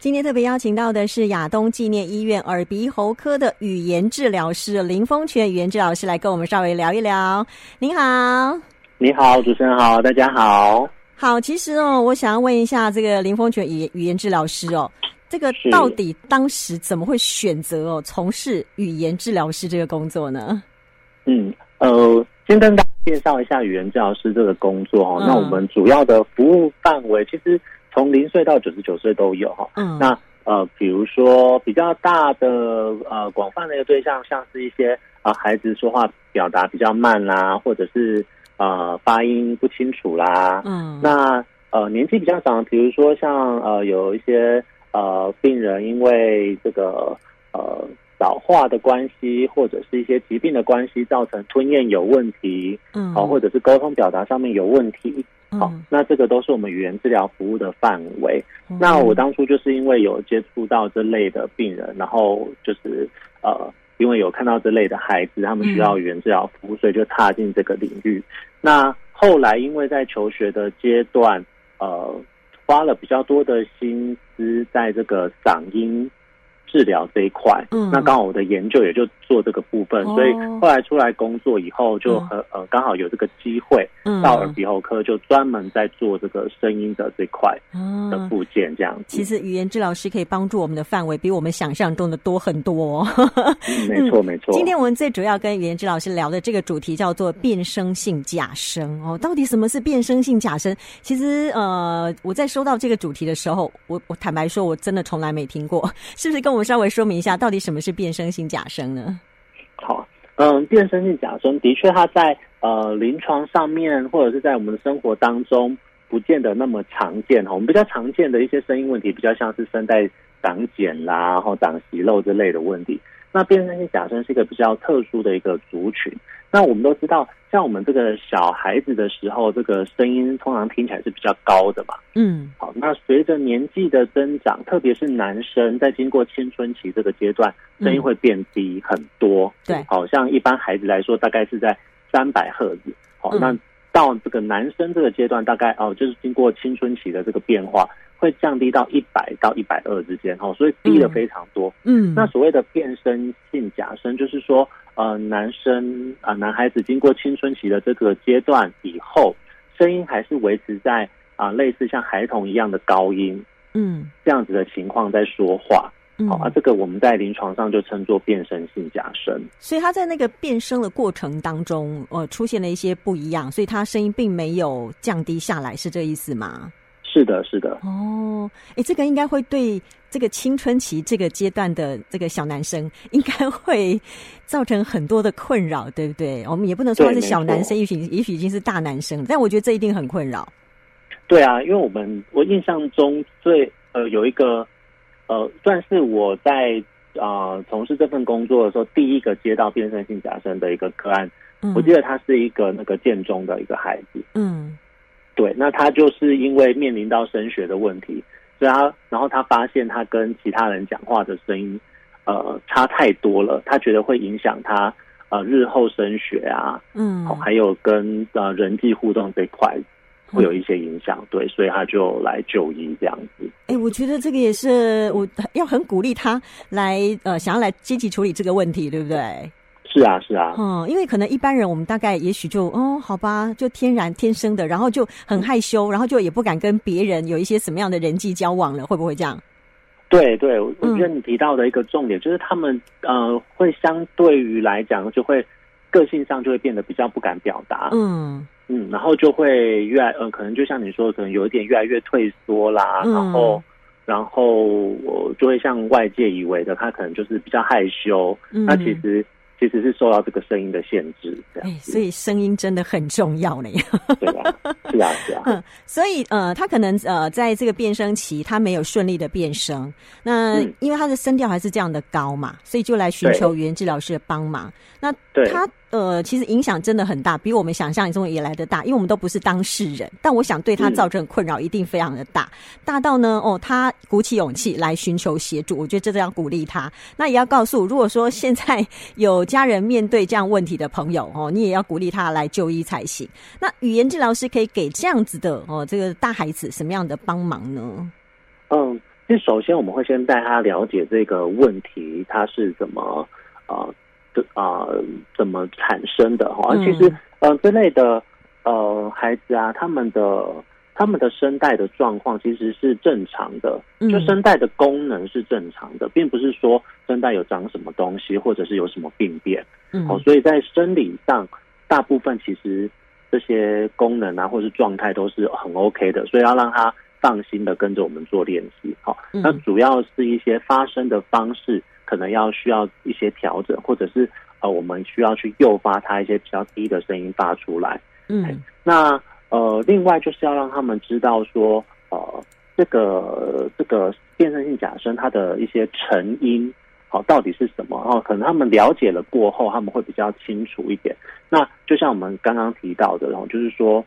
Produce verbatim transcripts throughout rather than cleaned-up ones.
今天特别邀请到的是亚东纪念医院耳鼻喉科的语言治疗师林峰全语言治疗师来跟我们稍微聊一聊。您好。你好，主持人好，大家好。好，其实哦，我想要问一下这个林峰全语言治疗师哦，这个到底当时怎么会选择哦从事语言治疗师这个工作呢？嗯，呃，先跟大家介绍一下语言治疗师这个工作哦。嗯、那我们主要的服务范围其实。从零岁到九十九岁都有哈，嗯，那呃，比如说比较大的呃广泛的一个对象，像是一些啊、呃、孩子说话表达比较慢啦，或者是呃发音不清楚啦，嗯，那呃年纪比较长，比如说像呃有一些呃病人因为这个呃老化的关系，或者是一些疾病的关系，造成吞咽有问题，嗯，好、呃，或者是沟通表达上面有问题。好，那这个都是我们语言治疗服务的范围。嗯、那我当初就是因为有接触到这类的病人，然后就是呃，因为有看到这类的孩子，他们需要语言治疗服务，所以就踏进这个领域。嗯、那后来因为在求学的阶段，呃，花了比较多的心思在这个嗓音治疗这一块。嗯，那刚好我的研究也就做这个部分，哦、所以后来出来工作以后就很、嗯、呃刚好有这个机会、嗯、到耳鼻喉科就专门在做这个声音的这块的附件这样子、嗯。其实语言治疗师可以帮助我们的范围比我们想象中的多很多、哦嗯。没错没错、嗯。今天我们最主要跟语言治疗师聊的这个主题叫做变声性假声哦，到底什么是变声性假声？其实呃我在收到这个主题的时候，我我坦白说我真的从来没听过，是不是跟我我们稍微说明一下，到底什么是变声性假声呢？好，嗯，变声性假声的确，它在呃临床上面，或者是在我们的生活当中，不见得那么常见哈。我们比较常见的一些声音问题，比较像是声带长茧啦，然后长息肉之类的问题。那变声性假声是一个比较特殊的一个族群。那我们都知道，像我们这个小孩子的时候，这个声音通常听起来是比较高的嘛。嗯，好，那随着年纪的增长，特别是男生在经过青春期这个阶段，声音会变低很多。对、嗯，好像一般孩子来说，大概是在三百赫兹。好，嗯、那到这个男生这个阶段，大概哦，就是经过青春期的这个变化。会降低到一百到一百二之间齁，所以低了非常多。嗯，那所谓的变声性假声就是说呃男生啊、呃、男孩子经过青春期的这个阶段以后，声音还是维持在啊、呃、类似像孩童一样的高音，嗯，这样子的情况在说话。好、哦、啊，这个我们在临床上就称作变声性假声。所以他在那个变声的过程当中呃出现了一些不一样，所以他声音并没有降低下来，是这意思吗？是的，是的。哦，哎，这个应该会对这个青春期这个阶段的这个小男生，应该会造成很多的困扰，对不对？我们也不能说是小男生，也许也许已经是大男生，但我觉得这一定很困扰。对啊，因为我们我印象中最呃有一个呃，算是我在啊、呃、从事这份工作的时候，第一个接到变声性假声的一个个案，嗯、我记得他是一个那个建中的一个孩子，嗯。对，那他就是因为面临到升学的问题，所以他，然后他发现他跟其他人讲话的声音，呃，差太多了，他觉得会影响他呃日后升学啊，嗯，哦、还有跟呃人际互动这一块会有一些影响，对，所以他就来就医这样子。哎、欸，我觉得这个也是我要很鼓励他来呃，想要来积极处理这个问题，对不对？是啊，是啊，嗯，因为可能一般人我们大概也许就哦，好吧，就天然天生的，然后就很害羞，然后就也不敢跟别人有一些什么样的人际交往了，会不会这样？对对，我觉得你提到的一个重点、嗯、就是他们呃，会相对于来讲就会个性上就会变得比较不敢表达，嗯嗯，然后就会越来呃，可能就像你说，可能有一点越来越退缩啦，嗯、然后。然后我就会像外界以为的，他可能就是比较害羞，嗯、那其实。其实是受到这个声音的限制，这样、欸，所以声音真的很重要嘞。对啊，是啊，是啊。嗯，所以呃，他可能呃，在这个变声期，他没有顺利的变声，那、嗯、因为他的声调还是这样的高嘛，所以就来寻求语言治疗师的帮忙。那他呃，其实影响真的很大，比我们想象中也来得大，因为我们都不是当事人，但我想对他造成困扰一定非常的大，嗯、大到呢哦，他鼓起勇气来寻求协助，我觉得这都要鼓励他。那也要告诉，如果说现在有家人面对这样问题的朋友哦，你也要鼓励他来就医才行。那语言治疗师可以给这样子的哦，这个大孩子什么样的帮忙呢？嗯，其实首先我们会先带他了解这个问题它是怎么呃呃怎么产生的哈、嗯。其实呃这类的呃孩子啊，他们的他们的声带的状况其实是正常的，就声带的功能是正常的，并不是说声带有长什么东西或者是有什么病变、嗯哦、所以在生理上大部分其实这些功能啊或是状态都是很 OK 的，所以要让他放心的跟着我们做练习、哦嗯、那主要是一些发声的方式可能要需要一些调整，或者是呃我们需要去诱发他一些比较低的声音发出来。嗯，那呃，另外就是要让他们知道说，呃，这个这个变声性假声它的一些成因，好、哦，到底是什么？然后、哦、可能他们了解了过后，他们会比较清楚一点。那就像我们刚刚提到的，然后就是说，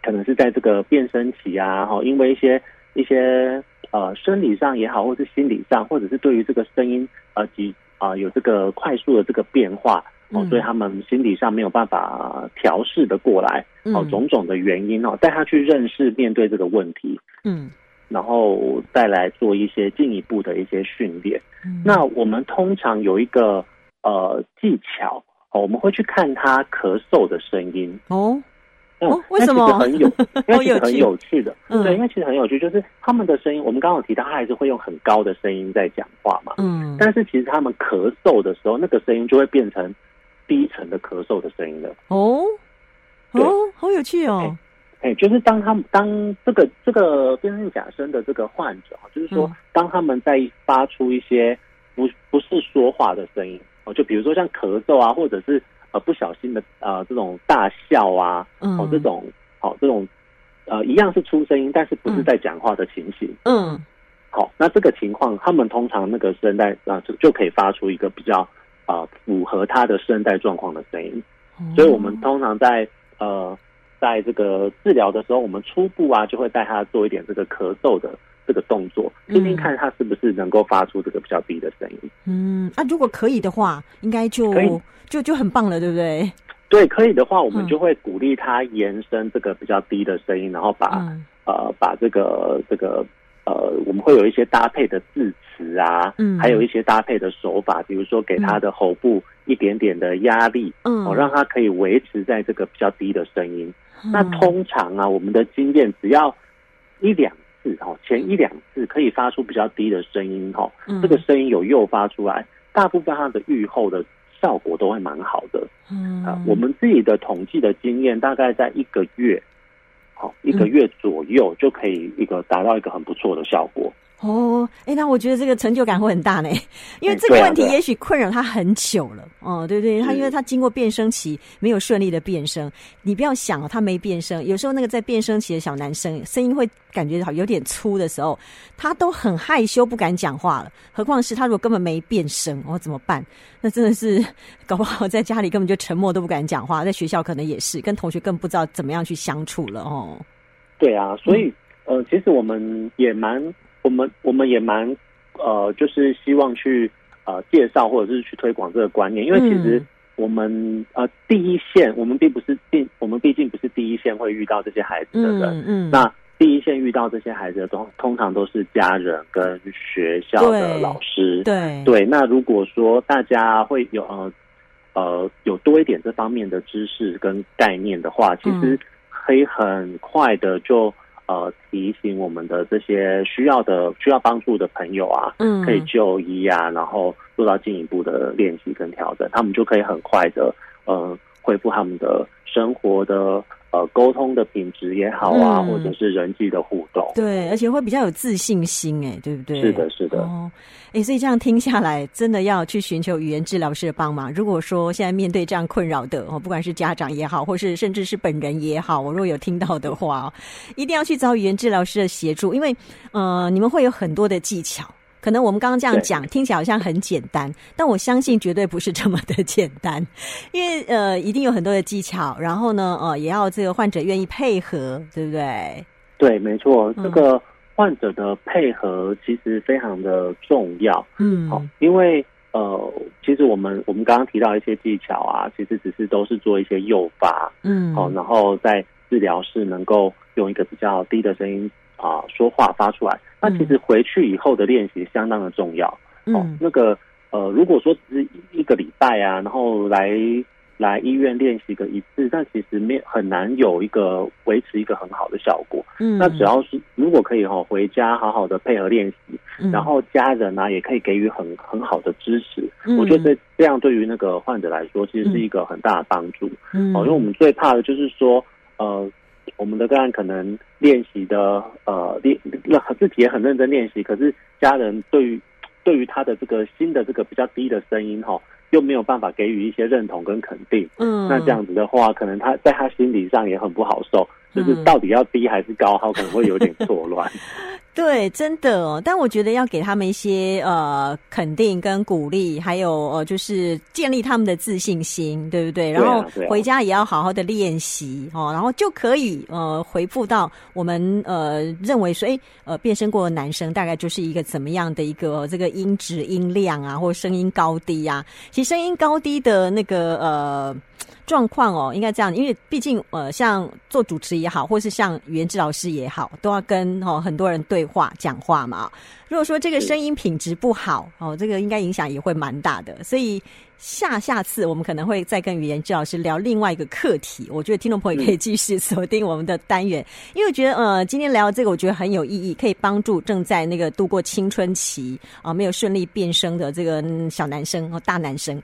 可能是在这个变声期啊，然、哦、后因为一些一些呃生理上也好，或是心理上，或者是对于这个声音呃及啊、呃、有这个快速的这个变化。哦，所以他们心理上没有办法调试的过来，哦，种种的原因哦，带他去认识面对这个问题，嗯，然后再来做一些进一步的一些训练。嗯、那我们通常有一个呃技巧哦，我们会去看他咳嗽的声音哦，嗯、哦，为什么？其实很有，因为其实很有趣的，哦、有趣对，因为其实很有趣，就是他们的声音，我们刚刚有提到，他还是会用很高的声音在讲话嘛，嗯，但是其实他们咳嗽的时候，那个声音就会变成低沉的咳嗽的声音了哦，哦，好有趣哦！哎、欸欸，就是当他们当这个这个变声假声的这个患者，就是说，当他们在发出一些不不是说话的声音哦，就比如说像咳嗽啊，或者是呃不小心的呃这种大笑啊，嗯、哦这种哦这种呃一样是出声音，但是不是在讲话的情形，嗯，嗯好，那这个情况他们通常那个声带啊就就可以发出一个比较。啊、呃，符合他的声带状况的声音，所以我们通常在呃，在这个治疗的时候，我们初步啊就会带他做一点这个咳嗽的这个动作，听听看他是不是能够发出这个比较低的声音。嗯，那、啊、如果可以的话，应该就就就很棒了，对不对？对，可以的话，我们就会鼓励他延伸这个比较低的声音，然后把、嗯、呃把这个这个。呃，我们会有一些搭配的字词啊，嗯，还有一些搭配的手法，比如说给他的喉部一点点的压力，嗯，哦，让他可以维持在这个比较低的声音。嗯、那通常啊，我们的经验只要一两次哦，前一两次可以发出比较低的声音哦，嗯、这个声音有诱发出来，大部分它的预后的效果都会蛮好的。嗯、呃，我们自己的统计的经验大概在一个月。好，一个月左右就可以一个达到一个很不错的效果、嗯、哦。哎、欸，那我觉得这个成就感会很大呢，因为这个问题也许困扰他很久了、嗯啊啊、哦，对不对？他因为他经过变声期没有顺利的变声，你不要想哦，他没变声，有时候那个在变声期的小男生声音会感觉好有点粗的时候，他都很害羞不敢讲话了，何况是他如果根本没变声，哦怎么办？那真的是搞不好在家里根本就沉默都不敢讲话，在学校可能也是，跟同学更不知道怎么样去相处了哦。对啊，所以呃，其实我们也蛮，我们我们也蛮呃，就是希望去呃介绍或者是去推广这个观念，因为其实我们、嗯、呃第一线，我们并不是并我们毕竟不是第一线会遇到这些孩子的人，嗯嗯、那第一线遇到这些孩子的通通常都是家人跟学校的老师，对 对, 对。那如果说大家会有呃呃有多一点这方面的知识跟概念的话，其实。嗯可以很快的就呃提醒我们的这些需要的需要帮助的朋友啊，嗯，可以就医啊，然后做到进一步的练习跟调整，他们就可以很快的呃恢复他们的生活的呃沟通的品质也好啊，嗯、或者是人际的互动，对，而且会比较有自信心，哎，对不对？是的，是的。哦，哎，所以这样听下来，真的要去寻求语言治疗师的帮忙。如果说现在面对这样困扰的哦，不管是家长也好，或是甚至是本人也好，我如果有听到的话，一定要去找语言治疗师的协助，因为呃，你们会有很多的技巧。可能我们刚刚这样讲听起来好像很简单，但我相信绝对不是这么的简单，因为呃一定有很多的技巧，然后呢呃也要这个患者愿意配合，对不对？对，没错，这个患者的配合其实非常的重要，嗯，好、哦，因为呃其实我们我们刚刚提到一些技巧啊，其实只是都是做一些诱发，嗯，好、哦，然后在治疗室能够用一个比较低的声音啊、呃、说话发出来。那其实回去以后的练习相当的重要。哦、嗯，那个呃，如果说只是一个礼拜啊，然后来来医院练习个一次，但其实没很难有一个维持一个很好的效果。嗯，那只要是如果可以哈、哦，回家好好的配合练习，嗯、然后家人啊也可以给予很很好的支持。嗯、我觉得这样对于那个患者来说，其实是一个很大的帮助。嗯，哦，因为我们最怕的就是说，呃，我们的个案可能练习的呃练自己也很认真练习，可是家人对于对于他的这个新的这个比较低的声音哈、哦。又没有办法给予一些认同跟肯定，嗯，那这样子的话，可能他在他心理上也很不好受，嗯、就是到底要低还是高，他可能会有点错乱。对，真的哦。但我觉得要给他们一些呃肯定跟鼓励，还有呃就是建立他们的自信心，对不对？然后回家也要好好的练习哦，然后就可以呃回复到我们呃认为说，哎呃变声过的男生大概就是一个怎么样的一个、呃、这个音质、音量啊，或声音高低啊。其实声音高低的那个呃状况哦，应该这样，因为毕竟呃，像做主持也好，或是像语言治疗师也好，都要跟哦很多人对话讲话嘛。如果说这个声音品质不好哦，这个应该影响也会蛮大的。所以下下次我们可能会再跟语言治疗师聊另外一个课题。我觉得听众朋友可以继续锁定我们的单元，因为我觉得呃今天聊这个我觉得很有意义，可以帮助正在那个度过青春期啊、呃、没有顺利变声的这个小男生哦大男生，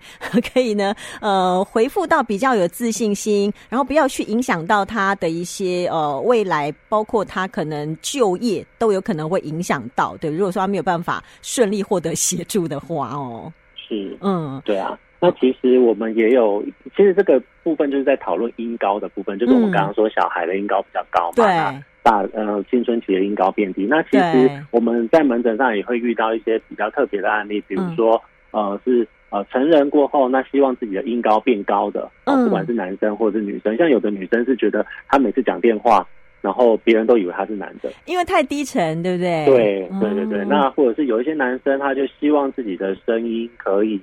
可以呢呃回复到比较。要有自信心，然后不要去影响到他的一些呃未来，包括他可能就业都有可能会影响到，对。如果说他没有办法顺利获得协助的话，哦，是，嗯，对啊。那其实我们也有，其实这个部分就是在讨论音高的部分，就是我们刚刚说小孩的音高比较高嘛，嗯、大呃青春期的音高变低。那其实我们在门诊上也会遇到一些比较特别的案例，比如说、嗯、呃是。呃，成人过后，那希望自己的音高变高的，哦、不管是男生或者是女生，像有的女生是觉得她每次讲电话，然后别人都以为她是男的，因为太低沉，对不对？对对对对、嗯。那或者是有一些男生，他就希望自己的声音可以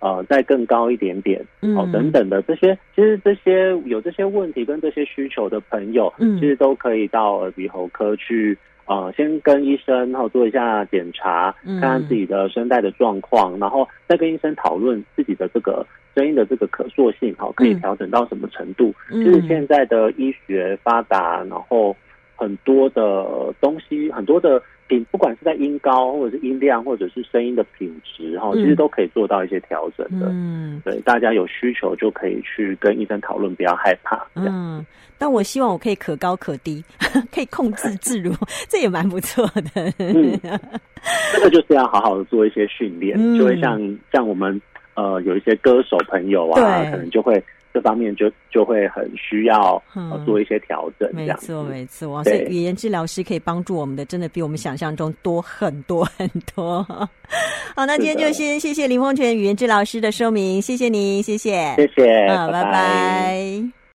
呃再更高一点点，哦等等的这些，其实这些有这些问题跟这些需求的朋友，嗯、其实都可以到耳鼻喉科去。呃，先跟医生然后做一下检查，看看自己的声带的状况、嗯，然后再跟医生讨论自己的这个声音的这个可塑性，好，可以调整到什么程度。嗯、就是现在的医学发达，然后很多的东西，很多的品，不管是在音高或者是音量，或者是声音的品质，哈，其实都可以做到一些调整的。嗯，对，大家有需求就可以去跟医生讨论，不要害怕。嗯。但我希望我可以可高可低，可以控制自如，这也蛮不错的。嗯，这个就是要好好的做一些训练，嗯、就会像像我们呃有一些歌手朋友啊，可能就会这方面就就会很需要、嗯呃、做一些调整这样子。没错没错，所以语言治疗师可以帮助我们的，真的比我们想象中多很多很多。好，那今天就先谢谢林峰泉语言治疗师的说明，谢谢您，谢谢，谢谢，嗯、拜拜。拜拜。